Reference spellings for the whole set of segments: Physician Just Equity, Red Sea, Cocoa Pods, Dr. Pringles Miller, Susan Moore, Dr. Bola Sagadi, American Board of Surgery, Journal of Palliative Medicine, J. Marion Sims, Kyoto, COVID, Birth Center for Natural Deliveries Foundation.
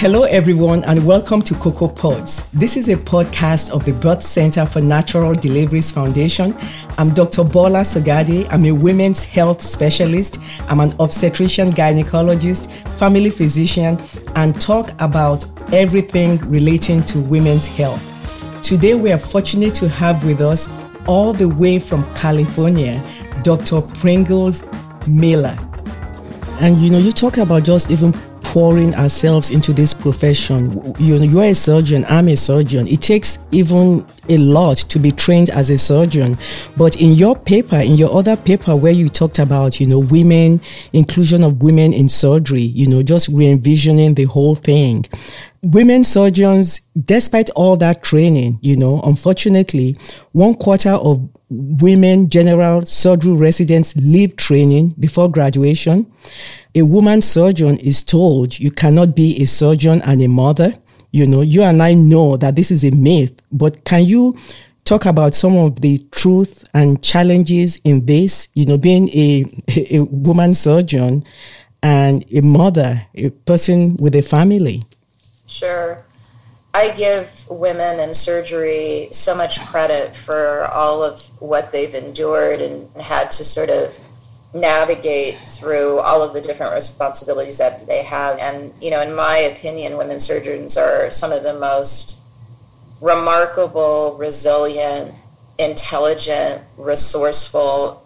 Hello everyone and welcome to Cocoa Pods. This is a podcast of the Birth Center for Natural Deliveries Foundation. I'm Dr. Bola Sagadi. I'm a women's health specialist. I'm an obstetrician, gynecologist, family physician, and talk about everything relating to women's health. Today we are fortunate to have with us all the way from California, Dr. Pringles Miller. And you know, you talk about just even pouring ourselves into this profession. You're a surgeon, I'm a surgeon. It takes even a lot to be trained as a surgeon. But in your paper, in your other paper where you talked about, you know, women, inclusion of women in surgery, you know, just re-envisioning the whole thing. Women surgeons, despite all that training, you know, unfortunately, 1/4 of women general surgery residents leave training before graduation. A woman surgeon is told you cannot be a surgeon and a mother. You know, you and I know that this is a myth, but can you talk about some of the truth and challenges in this, you know, being a woman surgeon and a mother, a person with a family? Sure. I give women in surgery so much credit for all of what they've endured and had to sort of navigate through all of the different responsibilities that they have. And, you know, in my opinion, women surgeons are some of the most remarkable, resilient, intelligent, resourceful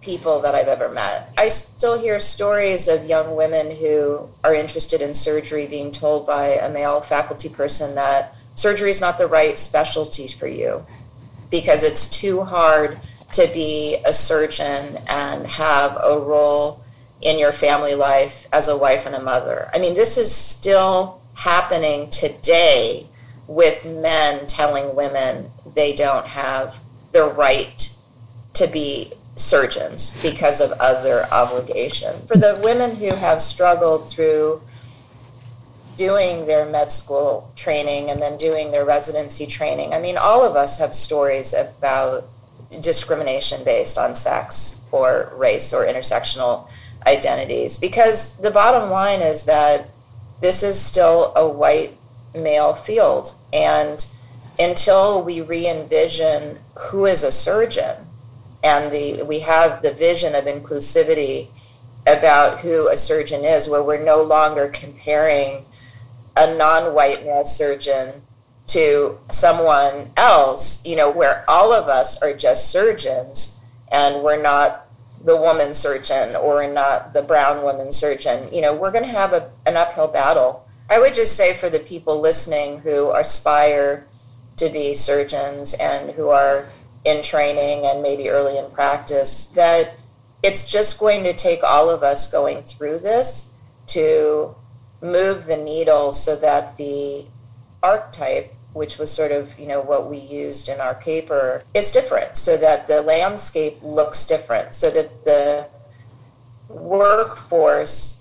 people that I've ever met. I still hear stories of young women who are interested in surgery being told by a male faculty person that surgery is not the right specialty for you because it's too hard to be a surgeon and have a role in your family life as a wife and a mother. I mean, this is still happening today with men telling women they don't have the right to be surgeons because of other obligations. For the women who have struggled through doing their med school training and then doing their residency training, I mean, all of us have stories about discrimination based on sex or race or intersectional identities, because the bottom line is that this is still a white male field. And until we re-envision who is a surgeon, and we have the vision of inclusivity about who a surgeon is, where we're no longer comparing a non-white male surgeon to someone else, you know, where all of us are just surgeons and we're not the woman surgeon or not the brown woman surgeon, you know, we're going to have an uphill battle. I would just say for the people listening who aspire to be surgeons and who are in training and maybe early in practice, that it's just going to take all of us going through this to move the needle so that the archetype, which was sort of, you know, what we used in our paper, is different, so that the landscape looks different, so that the workforce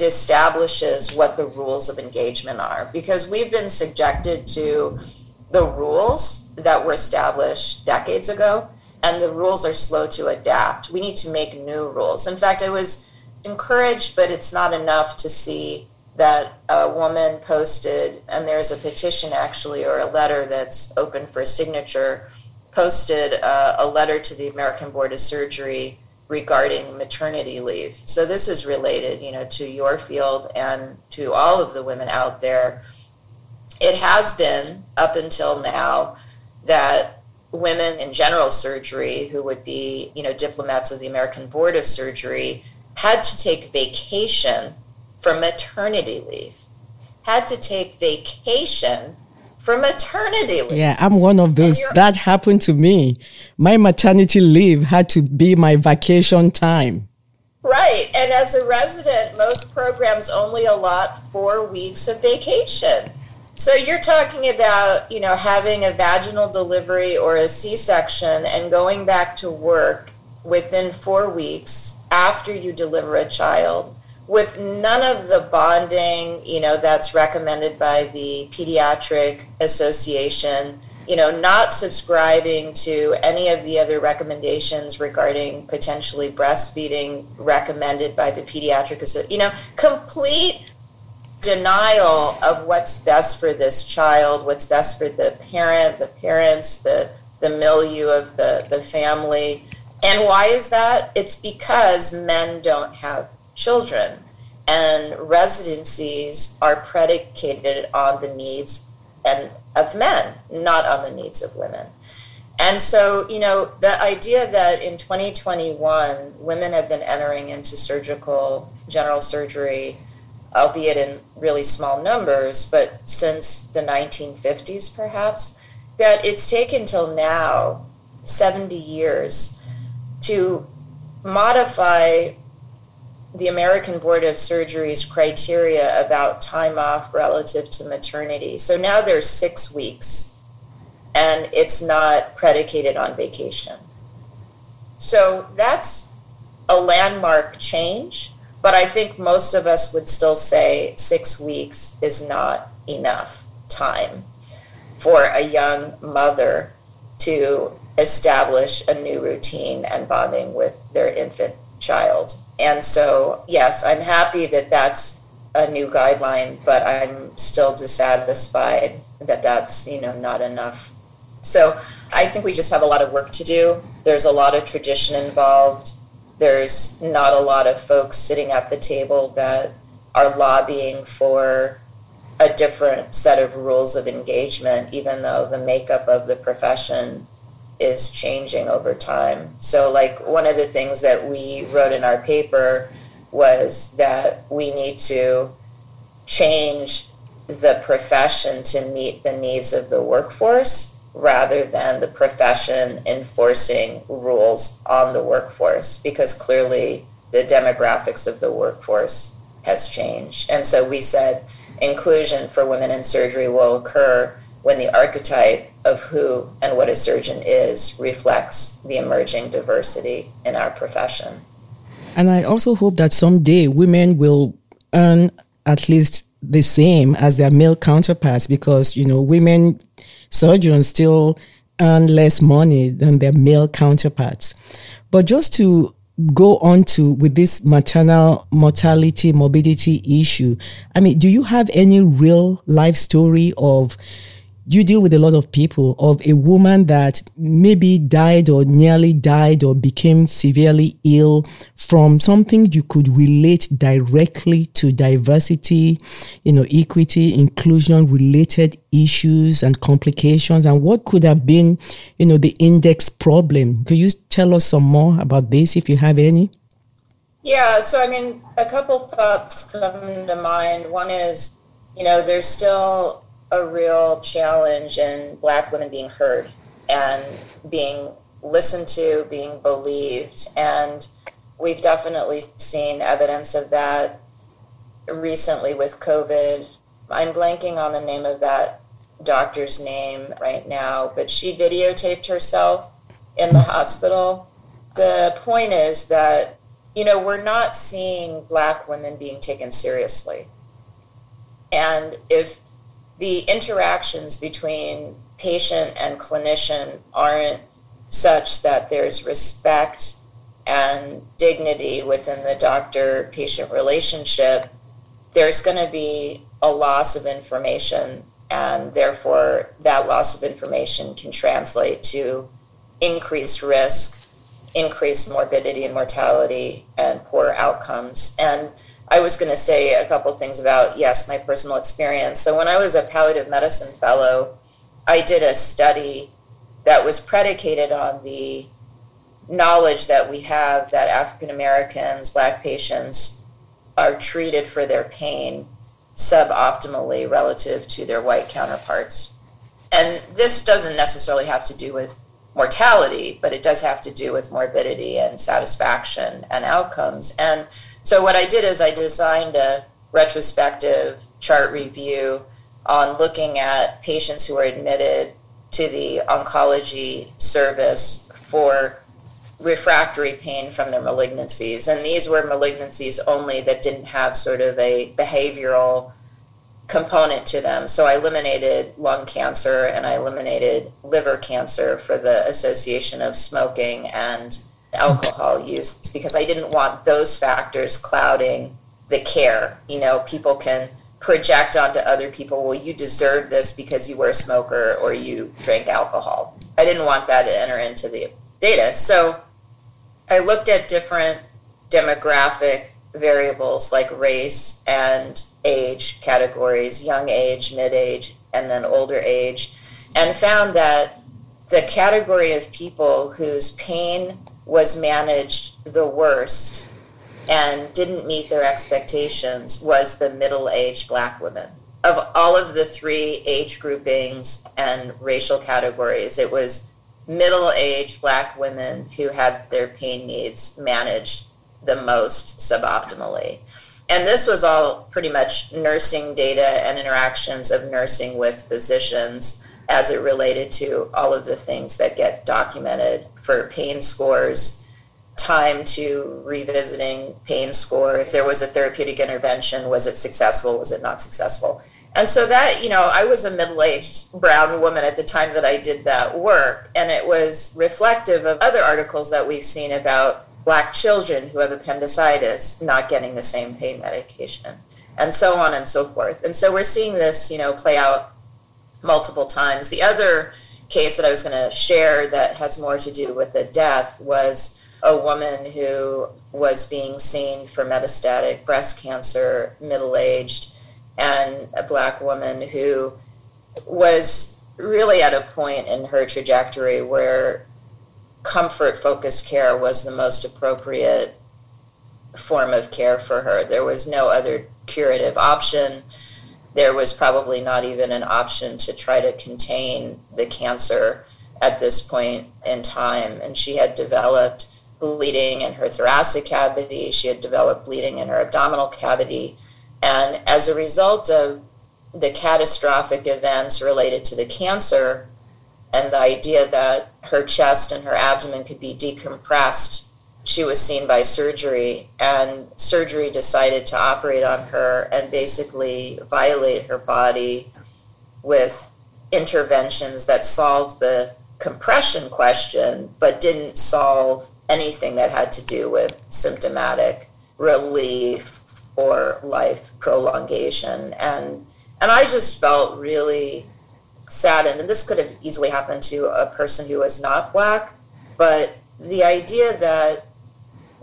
establishes what the rules of engagement are, because we've been subjected to the rules that were established decades ago, and the rules are slow to adapt. We need to make new rules. In fact, I was encouraged, but it's not enough, to see that a woman posted, and there's a petition actually, or a letter that's open for signature, posted a letter to the American Board of Surgery regarding maternity leave. So this is related, you know, to your field and to all of the women out there. It has been, up until now, that women in general surgery who would be, you know, diplomats of the American Board of Surgery had to take vacation for maternity leave, had to take vacation for maternity leave. Yeah, I'm one of those. That happened to me. My maternity leave had to be my vacation time. Right, and as a resident, most programs only allot 4 weeks of vacation. So you're talking about, you know, having a vaginal delivery or a C-section and going back to work within 4 weeks after you deliver a child, with none of the bonding, you know, that's recommended by the Pediatric Association, you know, not subscribing to any of the other recommendations regarding potentially breastfeeding recommended by the Pediatric Association, you know, complete denial of what's best for this child, what's best for the parent, the parents, the milieu of the family. And why is that? It's because men don't have children, and residencies are predicated on the needs and of men, not on the needs of women. And so, you know, the idea that in 2021, women have been entering into general surgery, albeit in really small numbers, but since the 1950s perhaps, that it's taken till now, 70 years, to modify the American Board of Surgery's criteria about time off relative to maternity. So now there's 6 weeks, and it's not predicated on vacation. So that's a landmark change, but I think most of us would still say 6 weeks is not enough time for a young mother to establish a new routine and bonding with their infant child. And so, yes, I'm happy that that's a new guideline, but I'm still dissatisfied that that's, you know, not enough. So I think we just have a lot of work to do. There's a lot of tradition involved. There's not a lot of folks sitting at the table that are lobbying for a different set of rules of engagement, even though the makeup of the profession is changing over time. So like one of the things that we wrote in our paper was that we need to change the profession to meet the needs of the workforce rather than the profession enforcing rules on the workforce, because clearly the demographics of the workforce has changed. And so we said inclusion for women in surgery will occur when the archetype of who and what a surgeon is reflects the emerging diversity in our profession. And I also hope that someday women will earn at least the same as their male counterparts, because, you know, women surgeons still earn less money than their male counterparts. But just to go on to with this maternal mortality, morbidity issue, I mean, do you have any real life story of... You deal with a lot of people, of a woman that maybe died or nearly died or became severely ill from something you could relate directly to diversity, you know, equity, inclusion related issues and complications, and what could have been, you know, the index problem. Can you tell us some more about this if you have any? Yeah, so I mean, a couple thoughts come to mind. One is, you know, there's still a real challenge in Black women being heard and being listened to, being believed. And we've definitely seen evidence of that recently with COVID. I'm blanking on the name of that doctor's name right now, but she videotaped herself in the hospital. The point is that, you know, we're not seeing Black women being taken seriously. And if the interactions between patient and clinician aren't such that there's respect and dignity within the doctor-patient relationship, there's going to be a loss of information, and therefore that loss of information can translate to increased risk, increased morbidity and mortality, and poor outcomes. And I was going to say a couple things about, yes, my personal experience. So when I was a palliative medicine fellow, I did a study that was predicated on the knowledge that we have that African Americans, Black patients, are treated for their pain suboptimally relative to their white counterparts. And this doesn't necessarily have to do with mortality, but it does have to do with morbidity and satisfaction and outcomes. And so what I did is I designed a retrospective chart review on looking at patients who were admitted to the oncology service for refractory pain from their malignancies. And these were malignancies only that didn't have sort of a behavioral component to them. So I eliminated lung cancer and I eliminated liver cancer for the association of smoking and alcohol use, because I didn't want those factors clouding the care. You know, people can project onto other people, well, you deserve this because you were a smoker or you drank alcohol. I didn't want that to enter into the data. So I looked at different demographic variables like race and age categories, young age, mid-age, and then older age, and found that the category of people whose pain was managed the worst and didn't meet their expectations was the middle-aged Black women. Of all of the three age groupings and racial categories, it was middle-aged Black women who had their pain needs managed the most suboptimally. And this was all pretty much nursing data and interactions of nursing with physicians as it related to all of the things that get documented for pain scores, time to revisiting pain score. If there was a therapeutic intervention, was it successful? Was it not successful? And so that, you know, I was a middle-aged brown woman at the time that I did that work, and it was reflective of other articles that we've seen about Black children who have appendicitis not getting the same pain medication, and so on and so forth. And so we're seeing this, you know, play out multiple times. The other case that I was going to share that has more to do with the death was a woman who was being seen for metastatic breast cancer, middle-aged, and a Black woman who was really at a point in her trajectory where comfort-focused care was the most appropriate form of care for her. There was no other curative option. There was probably not even an option to try to contain the cancer at this point in time. And she had developed bleeding in her thoracic cavity. She had developed bleeding in her abdominal cavity. And as a result of the catastrophic events related to the cancer, and the idea that her chest and her abdomen could be decompressed, she was seen by surgery, and surgery decided to operate on her and basically violate her body with interventions that solved the compression question, but didn't solve anything that had to do with symptomatic relief or life prolongation. And I just felt really saddened, and this could have easily happened to a person who was not Black, but the idea that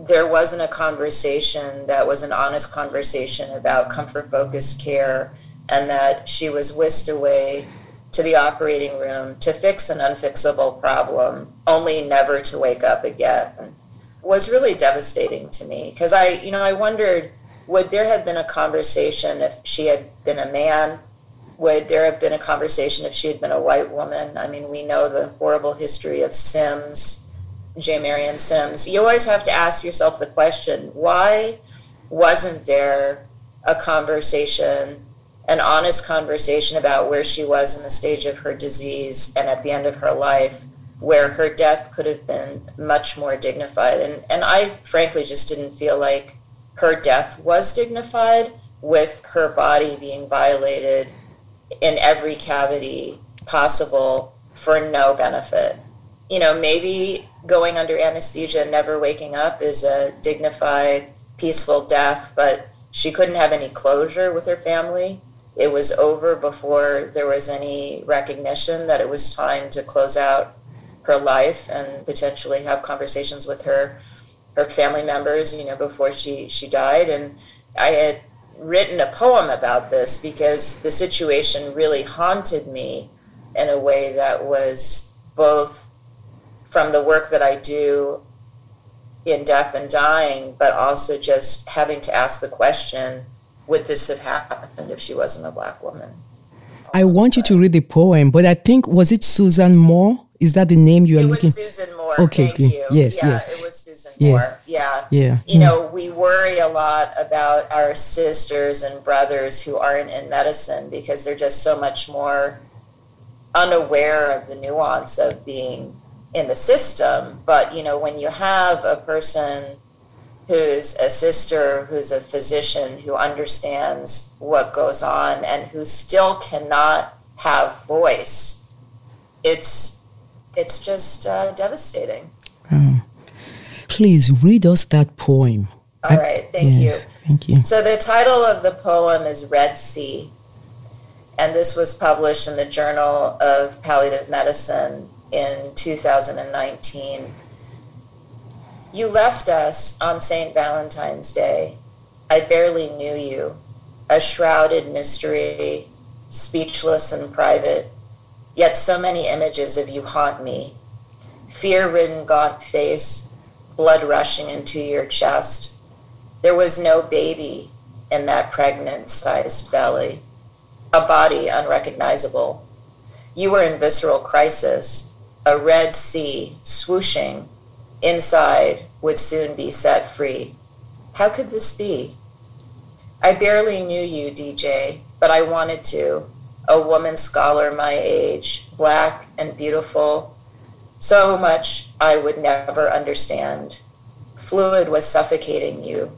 there wasn't a conversation that was an honest conversation about comfort-focused care, and that she was whisked away to the operating room to fix an unfixable problem, only never to wake up again, was really devastating to me. Because I wondered, would there have been a conversation if she had been a man? Would there have been a conversation if she had been a white woman? I mean, we know the horrible history of Sims, J. Marion Sims. You always have to ask yourself the question, why wasn't there a conversation, an honest conversation about where she was in the stage of her disease and at the end of her life, where her death could have been much more dignified? And I frankly just didn't feel like her death was dignified, with her body being violated in every cavity possible for no benefit. You know, maybe going under anesthesia and never waking up is a dignified, peaceful death, but she couldn't have any closure with her family. It was over before there was any recognition that it was time to close out her life and potentially have conversations with her family members, you know, before she died. And I had written a poem about this because the situation really haunted me in a way that was both from the work that I do in death and dying, but also just having to ask the question, would this have happened if she wasn't a Black woman? I want you to read the poem, but I think, was it Susan Moore? Is that the name you are looking for? It was Susan Moore. Okay, thank you. Yes, yeah, yes. It was Susan Moore. Yeah. Yeah. You know, we worry a lot about our sisters and brothers who aren't in medicine because they're just so much more unaware of the nuance of being in the system. But, you know, when you have a person who's a sister, who's a physician, who understands what goes on and who still cannot have voice, it's just devastating. Please read us that poem. All right. Thank you. Thank you. So the title of the poem is Red Sea, and this was published in the Journal of Palliative Medicine in 2019. You left us on St. Valentine's Day. I barely knew you, a shrouded mystery, speechless and private, yet so many images of you haunt me. Fear-ridden gaunt face, blood rushing into your chest. There was no baby in that pregnant-sized belly, a body unrecognizable. You were in visceral crisis, a red sea swooshing inside would soon be set free. How could this be? I barely knew you, DJ, but I wanted to, a woman scholar my age, black and beautiful, so much I would never understand. Fluid was suffocating you,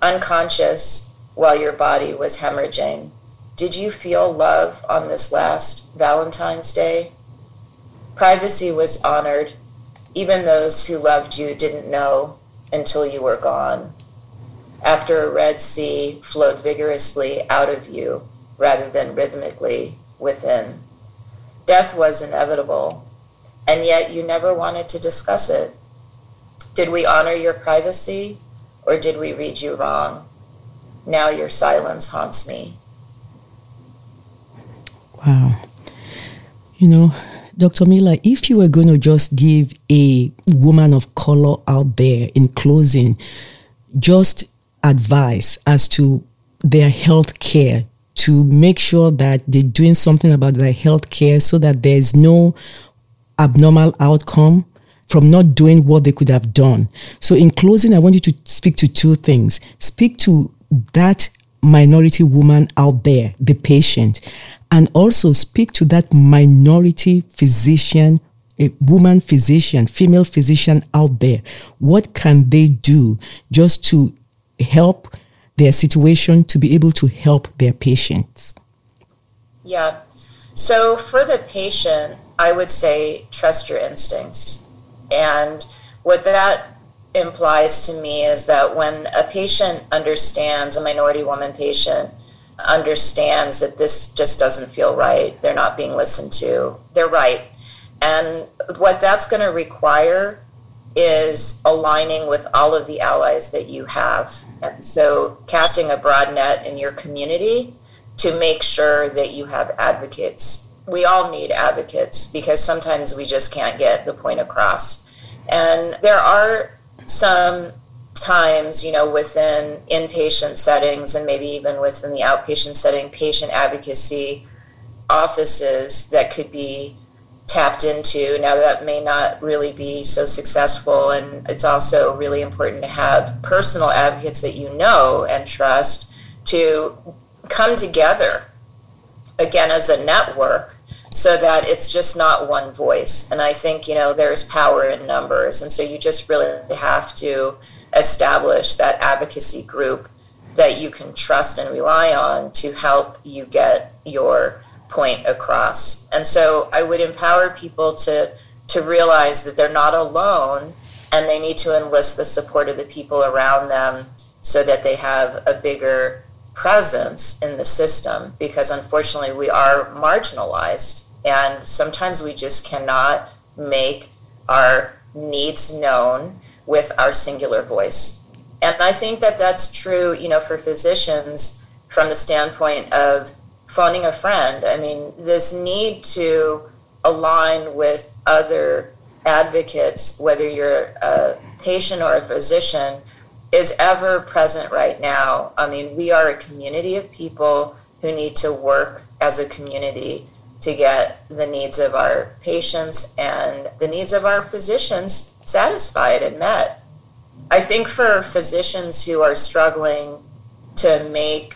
unconscious while your body was hemorrhaging. Did you feel love on this last Valentine's Day? Privacy was honored. Even those who loved you didn't know until you were gone. After a red sea flowed vigorously out of you rather than rhythmically within. Death was inevitable, and yet you never wanted to discuss it. Did we honor your privacy, or did we read you wrong? Now your silence haunts me. Wow. You know, Dr. Miller, if you were going to just give a woman of color out there in closing, just advice as to their health care, to make sure that they're doing something about their health care so that there's no abnormal outcome from not doing what they could have done. So in closing, I want you to speak to two things. Speak to that minority woman out there, the patient, and also speak to that minority physician, a woman physician, female physician out there. What can they do just to help their situation, to be able to help their patients? Yeah. So for the patient, I would say trust your instincts. And what that implies to me is that when a patient understands, a minority woman patient understands that this just doesn't feel right, they're not being listened to, they're right. And what that's going to require is aligning with all of the allies that you have. And so casting a broad net in your community to make sure that you have advocates. We all need advocates because sometimes we just can't get the point across. And there are some times, you know, within inpatient settings and maybe even within the outpatient setting, patient advocacy offices that could be tapped into. Now, that may not really be so successful, and it's also really important to have personal advocates that you know and trust to come together again as a network so that it's just not one voice. And I think, you know, there's power in numbers. And so you just really have to establish that advocacy group that you can trust and rely on to help you get your point across. And so I would empower people to realize that they're not alone and they need to enlist the support of the people around them so that they have a bigger presence in the system, because unfortunately we are marginalized and sometimes we just cannot make our needs known with our singular voice. And I think that that's true, you know, for physicians from the standpoint of phoning a friend. I mean, this need to align with other advocates, whether you're a patient or a physician, is ever present right now. I mean, we are a community of people who need to work as a community to get the needs of our patients and the needs of our physicians satisfied and met. I think for physicians who are struggling to make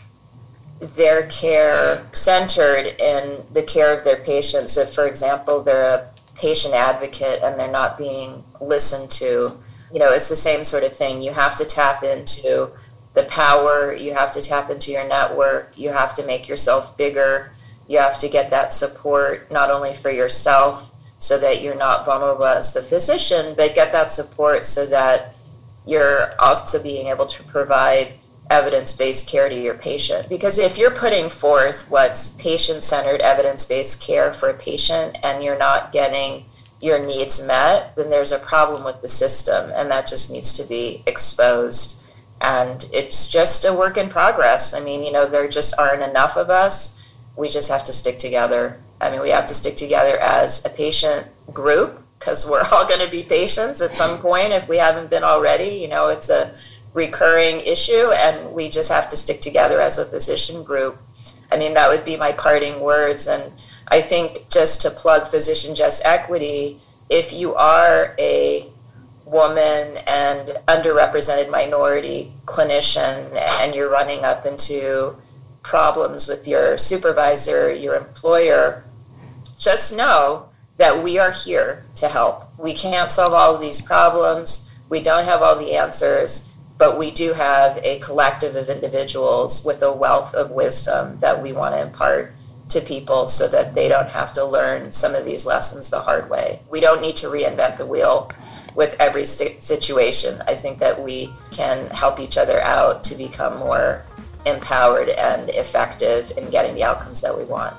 their care centered in the care of their patients, if, for example, they're a patient advocate and they're not being listened to, you know, it's the same sort of thing. You have to tap into the power. You have to tap into your network. You have to make yourself bigger. You have to get that support, not only for yourself so that you're not vulnerable as the physician, but get that support so that you're also being able to provide evidence-based care to your patient. Because if you're putting forth what's patient-centered evidence-based care for a patient and you're not getting your needs met, then there's a problem with the system, and that just needs to be exposed. And it's just a work in progress. I mean, you know, there just aren't enough of us. We just have to stick together. I mean, we have to stick together as a patient group, because we're all going to be patients at some point if we haven't been already. You know, it's a recurring issue, and we just have to stick together as a physician group. I mean, that would be my parting words. And I think, just to plug Physician Just Equity, if you are a woman and underrepresented minority clinician and you're running up into problems with your supervisor, your employer, just know that we are here to help. We can't solve all of these problems. We don't have all the answers, but we do have a collective of individuals with a wealth of wisdom that we want to impart to people so that they don't have to learn some of these lessons the hard way. We don't need to reinvent the wheel with every situation. I think that we can help each other out to become more empowered and effective in getting the outcomes that we want.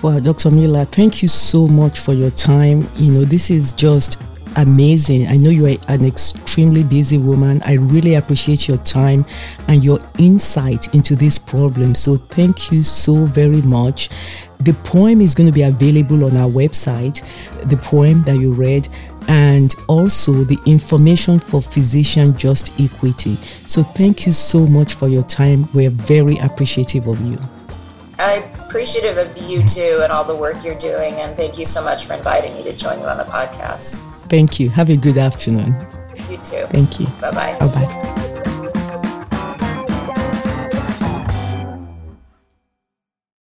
Well, Dr. Miller, thank you so much for your time. You know, this is just amazing. I know you are an extremely busy woman. I really appreciate your time and your insight into this problem. So thank you so very much. The poem is going to be available on our website, the poem that you read, and also the information for Physician Just Equity. So thank you so much for your time. We're very appreciative of you. I'm appreciative of you too and all the work you're doing, and thank you so much for inviting me to join you on the podcast. Thank you. Have a good afternoon. You too. Thank you. Bye-bye. Bye-bye.